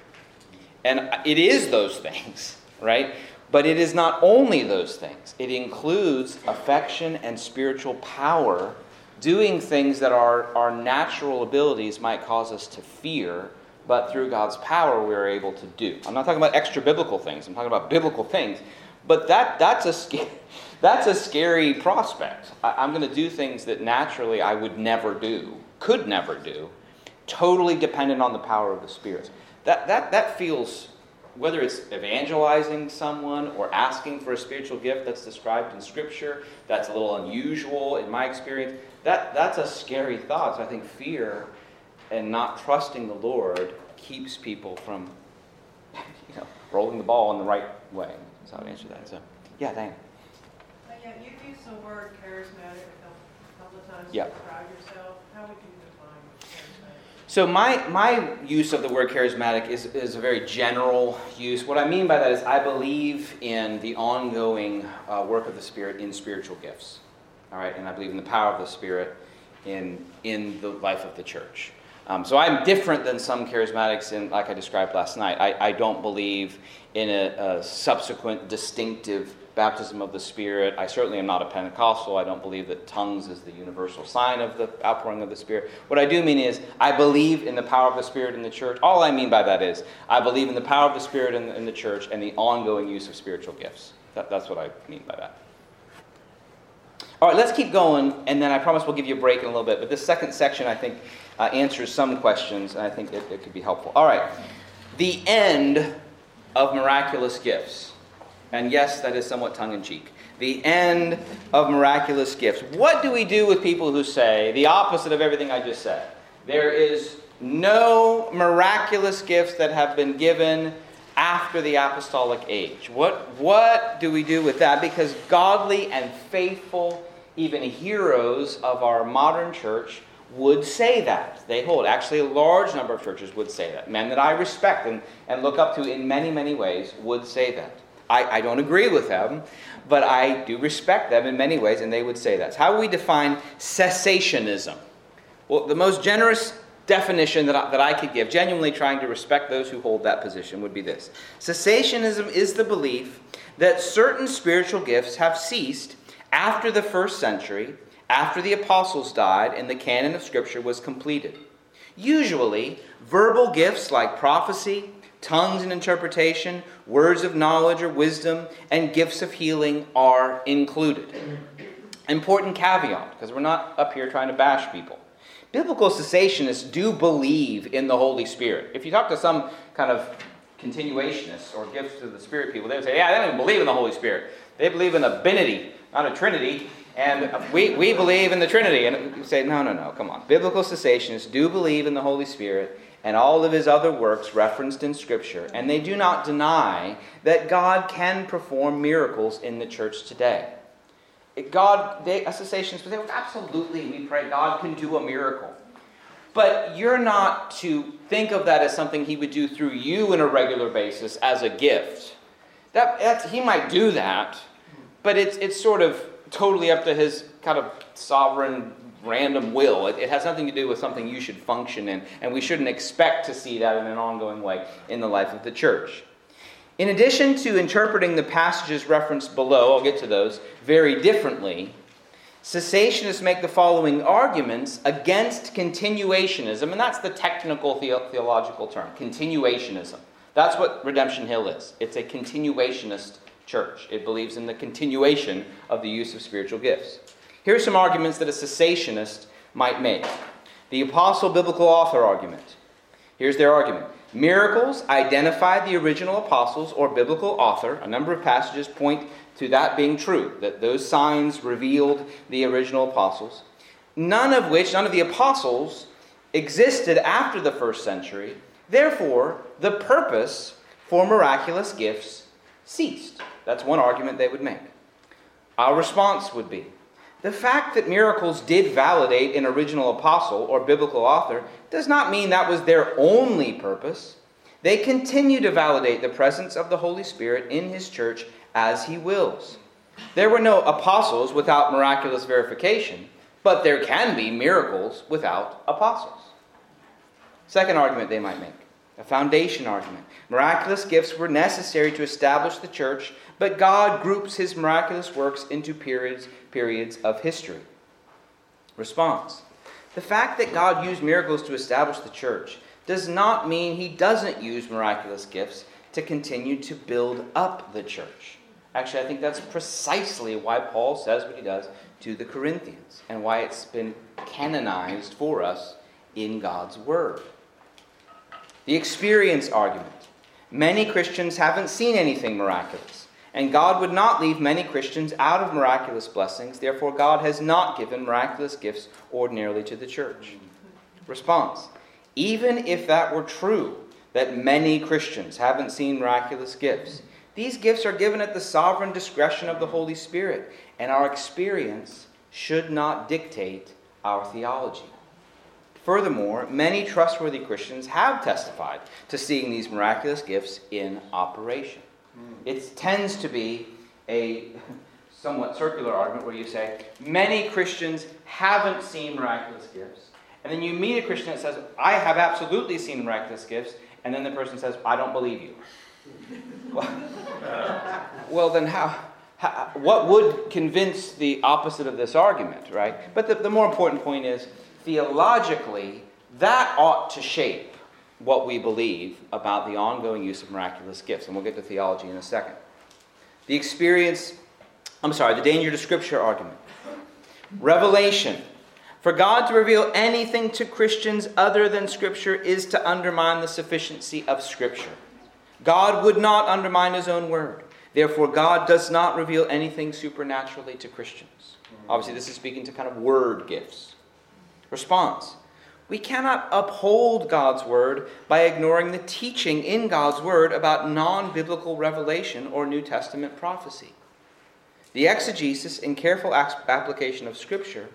And it is those things, right? But it is not only those things. It includes affection and spiritual power. Doing things that our, our natural abilities might cause us to fear, but through God's power we are able to do. I'm not talking about extra-biblical things. I'm talking about biblical things. But that that's a, sc- that's a scary prospect. I, I'm going to do things that naturally I would never do, could never do, totally dependent on the power of the Spirit. That, that, that feels, whether it's evangelizing someone or asking for a spiritual gift that's described in Scripture, that's a little unusual in my experience, That that's a scary thought. So I think fear and not trusting the Lord keeps people from, you know, rolling the ball in the right way. That's how I answer that. So, yeah, Diane. Uh, yeah, you've used the word charismatic a couple of times to yeah. describe yourself. How would you define charismatic? So my my use of the word charismatic is is a very general use. What I mean by that is I believe in the ongoing uh, work of the Spirit in spiritual gifts. All right, and I believe in the power of the Spirit in in the life of the church. Um, so I'm different than some charismatics, in, like I described last night. I, I don't believe in a, a subsequent distinctive baptism of the Spirit. I certainly am not a Pentecostal. I don't believe that tongues is the universal sign of the outpouring of the Spirit. What I do mean is I believe in the power of the Spirit in the church. All I mean by that is I believe in the power of the Spirit in, in the church and the ongoing use of spiritual gifts. That, that's what I mean by that. All right, let's keep going, and then I promise we'll give you a break in a little bit. But this second section, I think, uh, answers some questions, and I think it, it could be helpful. All right, the end of miraculous gifts. And yes, that is somewhat tongue-in-cheek. the end of miraculous gifts. What do we do with people who say the opposite of everything I just said? There is no miraculous gifts that have been given after the apostolic age. What, what do we do with that? Because godly and faithful, even heroes of our modern church, would say that. They hold. Actually, a large number of churches would say that. Men that I respect and, and look up to in many, many ways would say that. I, I don't agree with them, but I do respect them in many ways, and they would say that. How do we define cessationism? Well, the most generous definition that I, that I could give, genuinely trying to respect those who hold that position, would be this. Cessationism is the belief that certain spiritual gifts have ceased after the first century, after the apostles died and the canon of Scripture was completed. Usually, verbal gifts like prophecy, tongues and interpretation, words of knowledge or wisdom, and gifts of healing are included. Important caveat, because we're not up here trying to bash people. Biblical cessationists do believe in the Holy Spirit. If you talk to some kind of continuationists or gifts of the Spirit people, they would say, yeah, they don't even believe in the Holy Spirit. They believe in a binity, not a trinity, and we, we believe in the Trinity. And you say, no, no, no, come on. Biblical cessationists do believe in the Holy Spirit and all of his other works referenced in Scripture, and they do not deny that God can perform miracles in the church today. God, they, a cessationist, but they were absolutely, we pray God can do a miracle. But you're not to think of that as something he would do through you on a regular basis as a gift. That that's, he might do that, but it's it's sort of totally up to his kind of sovereign, random will. It, it has nothing to do with something you should function in, and we shouldn't expect to see that in an ongoing way in the life of the church. In addition to interpreting the passages referenced below, I'll get to those, very differently, cessationists make the following arguments against continuationism, and that's the technical the- theological term, continuationism. That's what Redemption Hill is. It's a continuationist church. It believes in the continuation of the use of spiritual gifts. Here are some arguments that a cessationist might make. The Apostle Biblical Author argument. Here's their argument. Miracles identify the original apostles or biblical author. A number of passages point to that being true, that those signs revealed the original apostles, none of which, none of the apostles existed after the first century. Therefore, the purpose for miraculous gifts ceased. That's one argument they would make. Our response would be, the fact that miracles did validate an original apostle or biblical author does not mean that was their only purpose. They continue to validate the presence of the Holy Spirit in his church as he wills. There were no apostles without miraculous verification, but there can be miracles without apostles. Second argument they might make, a foundation argument. Miraculous gifts were necessary to establish the church, but God groups his miraculous works into periods periods of history. Response. The fact that God used miracles to establish the church does not mean he doesn't use miraculous gifts to continue to build up the church. Actually, I think that's precisely why Paul says what he does to the Corinthians and why it's been canonized for us in God's Word. The experience argument. Many Christians haven't seen anything miraculous, and God would not leave many Christians out of miraculous blessings. Therefore, God has not given miraculous gifts ordinarily to the church. Response. Even if that were true, that many Christians haven't seen miraculous gifts, these gifts are given at the sovereign discretion of the Holy Spirit, and our experience should not dictate our theology. Furthermore, many trustworthy Christians have testified to seeing these miraculous gifts in operation. Mm. It tends to be a somewhat circular argument where you say, many Christians haven't seen miraculous gifts. And then you meet a Christian that says, I have absolutely seen miraculous gifts. And then the person says, I don't believe you. well, well, then how, how? What would convince the opposite of this argument, right? But the, the more important point is, theologically, that ought to shape what we believe about the ongoing use of miraculous gifts. And we'll get to theology in a second. The experience, I'm sorry, the danger to Scripture argument. Revelation. For God to reveal anything to Christians other than Scripture is to undermine the sufficiency of Scripture. God would not undermine his own word. Therefore, God does not reveal anything supernaturally to Christians. Obviously, this is speaking to kind of word gifts. Response. We cannot uphold God's word by ignoring the teaching in God's word about non-biblical revelation or New Testament prophecy. The exegesis and careful application of Scripture,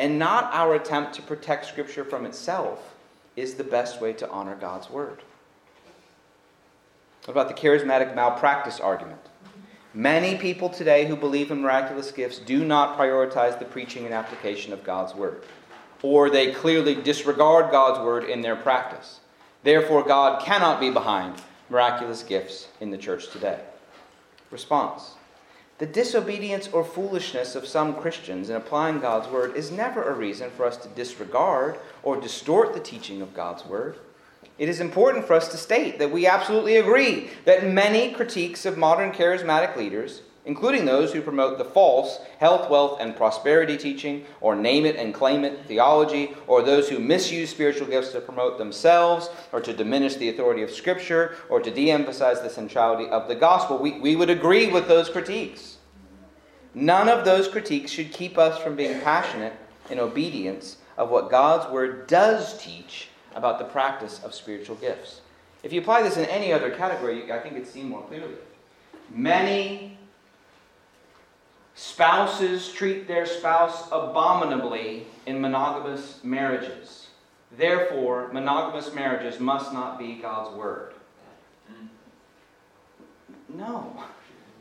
and not our attempt to protect Scripture from itself, is the best way to honor God's word. What about the charismatic malpractice argument? Many people today who believe in miraculous gifts do not prioritize the preaching and application of God's word, or they clearly disregard God's word in their practice. Therefore, God cannot be behind miraculous gifts in the church today. Response. The disobedience or foolishness of some Christians in applying God's word is never a reason for us to disregard or distort the teaching of God's word. It is important for us to state that we absolutely agree that many critiques of modern charismatic leaders, including those who promote the false health, wealth, and prosperity teaching, or name it and claim it theology, or those who misuse spiritual gifts to promote themselves, or to diminish the authority of Scripture, or to de-emphasize the centrality of the gospel. We, we would agree with those critiques. None of those critiques should keep us from being passionate in obedience of what God's word does teach about the practice of spiritual gifts. If you apply this in any other category, I think it's seen more clearly. Many spouses treat their spouse abominably in monogamous marriages. Therefore, monogamous marriages must not be God's word. No.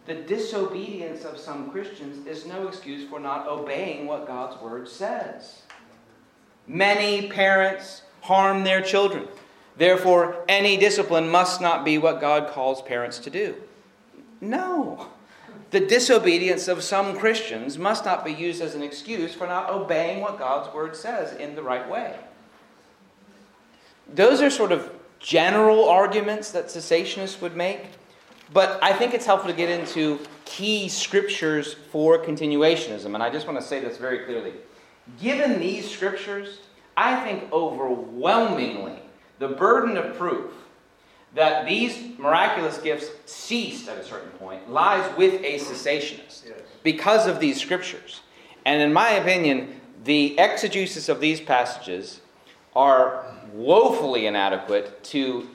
The disobedience of some Christians is no excuse for not obeying what God's word says. Many parents harm their children. Therefore, any discipline must not be what God calls parents to do. No. The disobedience of some Christians must not be used as an excuse for not obeying what God's word says in the right way. Those are sort of general arguments that cessationists would make, but I think it's helpful to get into key scriptures for continuationism, and I just want to say this very clearly. Given these scriptures, I think overwhelmingly the burden of proof that these miraculous gifts ceased at a certain point lies with a cessationist because of these scriptures. And in my opinion, the exegesis of these passages are woefully inadequate to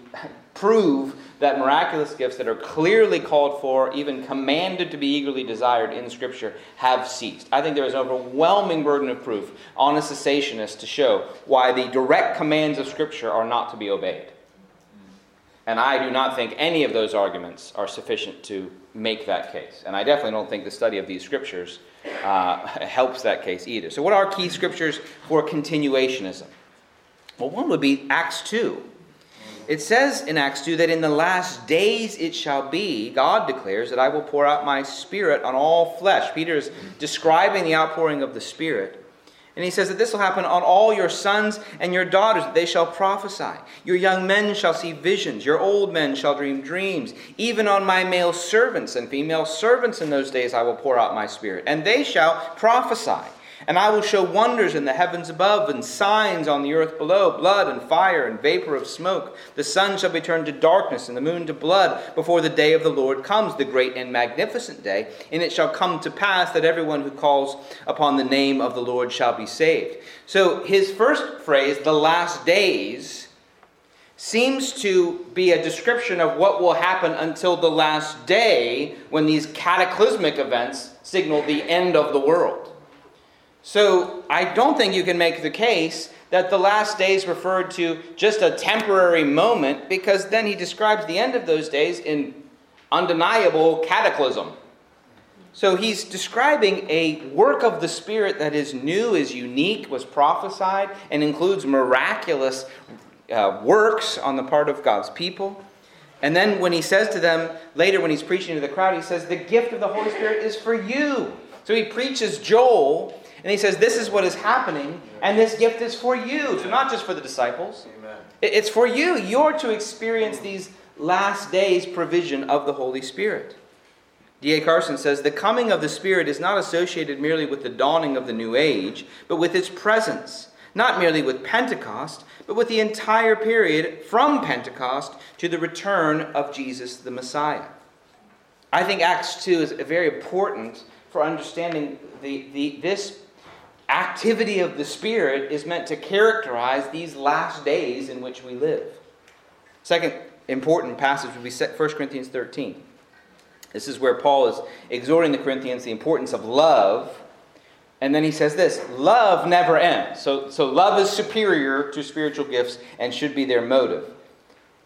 prove that miraculous gifts that are clearly called for, even commanded to be eagerly desired in Scripture, have ceased. I think there is an overwhelming burden of proof on a cessationist to show why the direct commands of Scripture are not to be obeyed. And I do not think any of those arguments are sufficient to make that case. And I definitely don't think the study of these scriptures uh, helps that case either. So what are key scriptures for continuationism? Well, one would be Acts two. It says in Acts two that in the last days it shall be, God declares, that I will pour out my Spirit on all flesh. Peter is describing the outpouring of the Spirit. And he says that this will happen on all your sons and your daughters, that they shall prophesy. Your young men shall see visions. Your old men shall dream dreams. Even on my male servants and female servants in those days I will pour out my Spirit. And they shall prophesy. And I will show wonders in the heavens above and signs on the earth below, blood and fire and vapor of smoke. The sun shall be turned to darkness and the moon to blood before the day of the Lord comes, the great and magnificent day. And it shall come to pass that everyone who calls upon the name of the Lord shall be saved. So his first phrase, the last days, seems to be a description of what will happen until the last day when these cataclysmic events signal the end of the world. So I don't think you can make the case that the last days referred to just a temporary moment, because then he describes the end of those days in undeniable cataclysm. So he's describing a work of the Spirit that is new, is unique, was prophesied, and includes miraculous uh, works on the part of God's people. And then when he says to them, later when he's preaching to the crowd, he says, the gift of the Holy Spirit is for you. So he preaches Joel, and he says, this is what is happening, and this gift is for you. So not just for the disciples. Amen. It's for you. You're to experience these last days provision of the Holy Spirit. D A Carson says, the coming of the Spirit is not associated merely with the dawning of the new age, but with its presence. Not merely with Pentecost, but with the entire period from Pentecost to the return of Jesus the Messiah. I think Acts two is very important for understanding the, the this activity of the Spirit is meant to characterize these last days in which we live. Second important passage would be First Corinthians thirteen. This is where Paul is exhorting the Corinthians the importance of love. And then he says this, love never ends. So, so love is superior to spiritual gifts and should be their motive.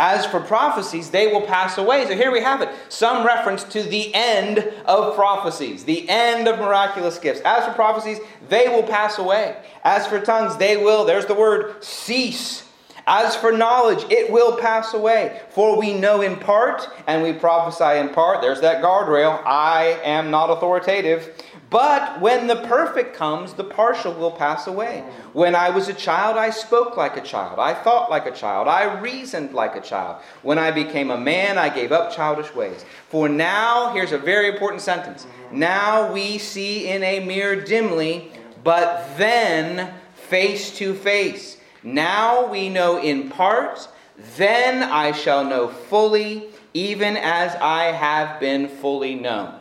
As for prophecies, they will pass away. So here we have it. Some reference to the end of prophecies, the end of miraculous gifts. As for prophecies, they will pass away. As for tongues, they will, there's the word, cease. As for knowledge, it will pass away. For we know in part, and we prophesy in part. There's that guardrail. I am not authoritative. But when the perfect comes, the partial will pass away. When I was a child, I spoke like a child. I thought like a child. I reasoned like a child. When I became a man, I gave up childish ways. For now, here's a very important sentence. Now we see in a mirror dimly, but then face to face. Now we know in part, then I shall know fully, even as I have been fully known.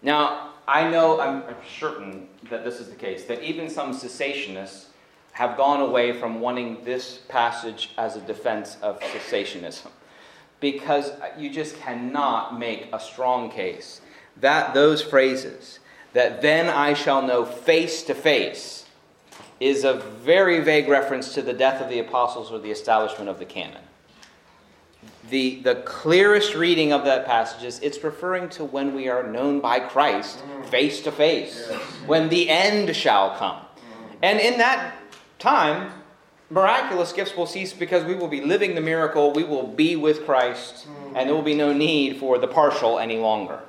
Now, I know, I'm certain that this is the case, that even some cessationists have gone away from wanting this passage as a defense of cessationism, because you just cannot make a strong case that those phrases, that then I shall know face to face, is a very vague reference to the death of the apostles or the establishment of the canon. The, the clearest reading of that passage is it's referring to when we are known by Christ face to face, when the end shall come. And in that time, miraculous gifts will cease because we will be living the miracle, we will be with Christ, and there will be no need for the partial any longer.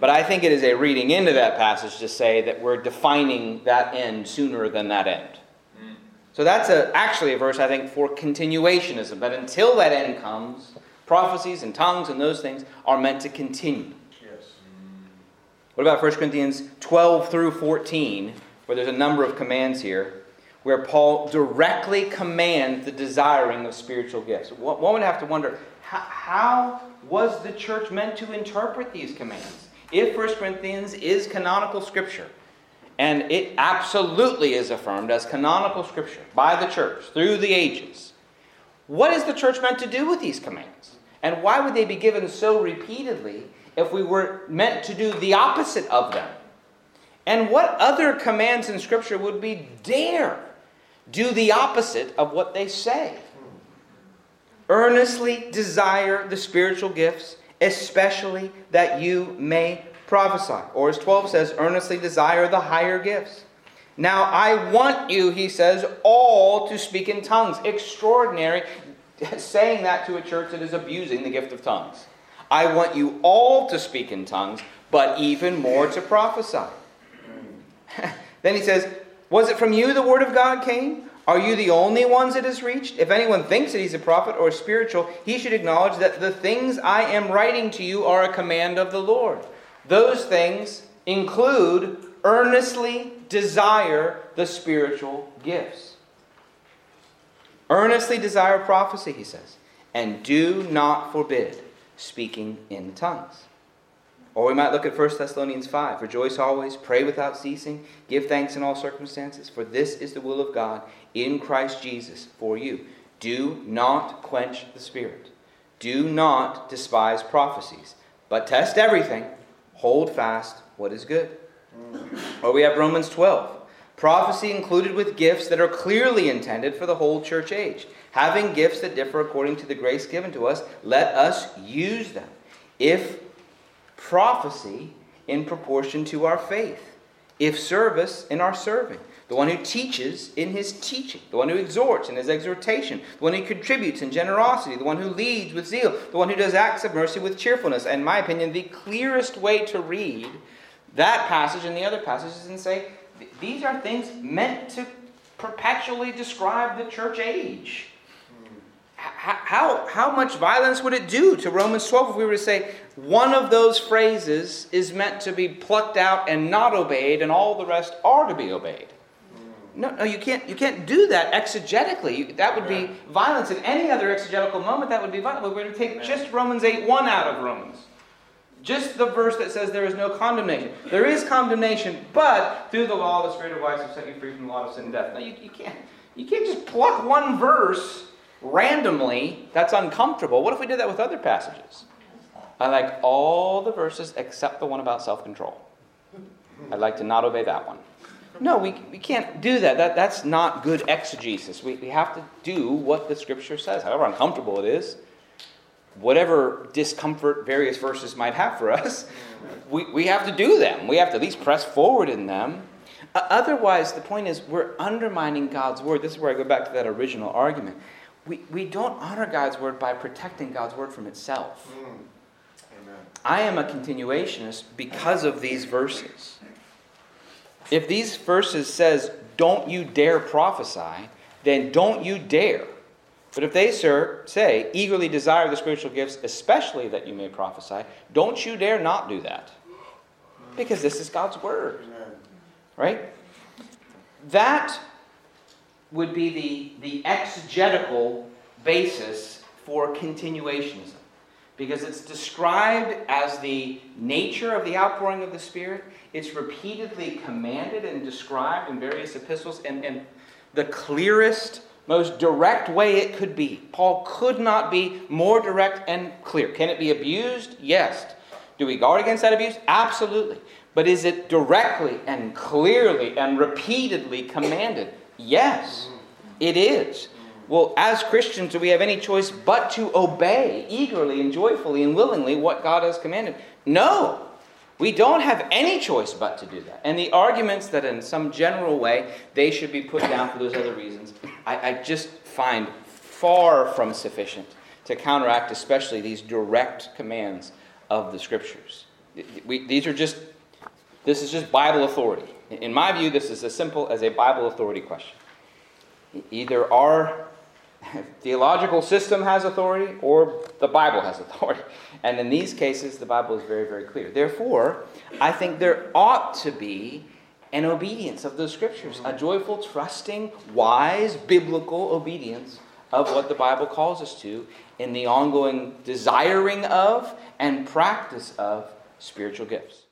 But I think it is a reading into that passage to say that we're defining that end sooner than that end. So that's a, actually a verse, I think, for continuationism. But until that end comes, prophecies and tongues and those things are meant to continue. Yes. What about First Corinthians twelve through fourteen, where there's a number of commands here, where Paul directly commands the desiring of spiritual gifts? One would have to wonder, how, how was the church meant to interpret these commands? If First Corinthians is canonical scripture, and it absolutely is affirmed as canonical scripture by the church through the ages, what is the church meant to do with these commands? And why would they be given so repeatedly if we were meant to do the opposite of them? And what other commands in scripture would we dare do the opposite of what they say? Earnestly desire the spiritual gifts, especially that you may prophesy. Or as twelve says, earnestly desire the higher gifts. Now I want you, he says, all to speak in tongues. Extraordinary. Saying that to a church that is abusing the gift of tongues. I want you all to speak in tongues, but even more to prophesy. Then he says, was it from you the word of God came? Are you the only ones it has reached? If anyone thinks that he's a prophet or spiritual, he should acknowledge that the things I am writing to you are a command of the Lord. Those things include earnestly desire the spiritual gifts. Earnestly desire prophecy, he says, and do not forbid speaking in tongues. Or we might look at First Thessalonians five. Rejoice always, pray without ceasing, give thanks in all circumstances, for this is the will of God in Christ Jesus for you. Do not quench the Spirit. Do not despise prophecies, but test everything. Hold fast what is good. Or we have Romans twelve. Prophecy included with gifts that are clearly intended for the whole church age. Having gifts that differ according to the grace given to us, let us use them. If prophecy in proportion to our faith. If service, in our serving. The one who teaches in his teaching. The one who exhorts in his exhortation. The one who contributes in generosity. The one who leads with zeal. The one who does acts of mercy with cheerfulness. And in my opinion, the clearest way to read that passage and the other passages and say, these are things meant to perpetually describe the church age. How, how much violence would it do to Romans twelve if we were to say one of those phrases is meant to be plucked out and not obeyed and all the rest are to be obeyed? No, no, you can't. You can't do that exegetically. You, that would yeah. be violence. In any other exegetical moment, that would be violent. But we're going to take Amen. just Romans eight one out of Romans, just the verse that says there is no condemnation. There is condemnation, but through the law, the Spirit of life has set you free from the law of sin and death. No, you, you can't. You can't just pluck one verse randomly. That's uncomfortable. What if we did that with other passages? I like all the verses except the one about self-control. I'd like to not obey that one. No, we, we can't do that. that. That's not good exegesis. We, we have to do what the Scripture says, however uncomfortable it is. Whatever discomfort various verses might have for us, we, we have to do them. We have to at least press forward in them. Uh, otherwise, the point is we're undermining God's Word. This is where I go back to that original argument. We, we don't honor God's Word by protecting God's Word from itself. Mm. Amen. I am a continuationist because of these verses. If these verses says, don't you dare prophesy, then don't you dare. But if they sir, say, eagerly desire the spiritual gifts, especially that you may prophesy, don't you dare not do that. Because this is God's Word. Right? That would be the, the exegetical basis for continuationism. Because it's described as the nature of the outpouring of the Spirit. It's repeatedly commanded and described in various epistles and, and the clearest, most direct way it could be. Paul could not be more direct and clear. Can it be abused? Yes. Do we guard against that abuse? Absolutely. But is it directly and clearly and repeatedly commanded? Yes, it is. Well, as Christians, do we have any choice but to obey eagerly and joyfully and willingly what God has commanded? No, we don't have any choice but to do that. And the arguments that in some general way they should be put down for those other reasons, I, I just find far from sufficient to counteract especially these direct commands of the Scriptures. We, these are just, this is just Bible authority. In my view, this is as simple as a Bible authority question. Either our theological system has authority or the Bible has authority. And in these cases, the Bible is very, very clear. Therefore, I think there ought to be an obedience of the Scriptures, a joyful, trusting, wise, biblical obedience of what the Bible calls us to in the ongoing desiring of and practice of spiritual gifts.